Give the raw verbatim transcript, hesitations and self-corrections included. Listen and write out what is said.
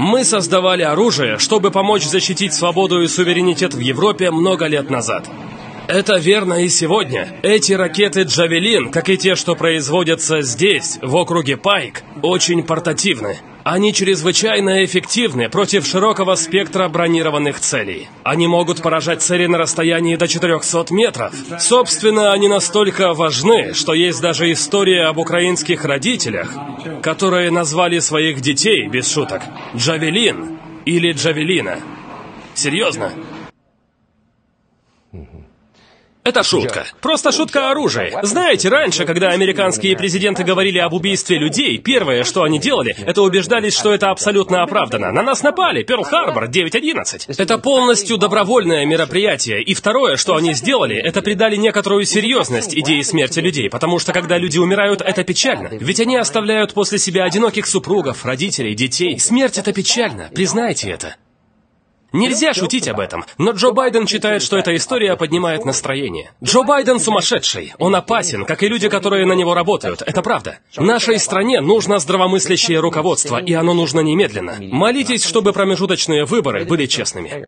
Мы создавали оружие, чтобы помочь защитить свободу и суверенитет в Европе много лет назад. Это верно и сегодня. Эти ракеты «Джавелин», как и те, что производятся здесь, в округе Пайк, очень портативны. Они чрезвычайно эффективны против широкого спектра бронированных целей. Они могут поражать цели на расстоянии до четырёхсот метров. Собственно, они настолько важны, что есть даже история об украинских родителях, которые назвали своих детей, без шуток, «Джавелин» или «Джавелина». Серьезно? Это шутка. Просто шутка оружия. Знаете, раньше, когда американские президенты говорили об убийстве людей, первое, что они делали, это убеждались, что это абсолютно оправдано. На нас напали, Пёрл-Харбор, девять одиннадцать. Это полностью добровольное мероприятие. И второе, что они сделали, это придали некоторую серьезность идее смерти людей, потому что когда люди умирают, это печально. Ведь они оставляют после себя одиноких супругов, родителей, детей. Смерть — это печально, признайте это. Нельзя шутить об этом, но Джо Байден считает, что эта история поднимает настроение. Джо Байден сумасшедший, он опасен, как и люди, которые на него работают, это правда. Нашей стране нужно здравомыслящее руководство, и оно нужно немедленно. Молитесь, чтобы промежуточные выборы были честными.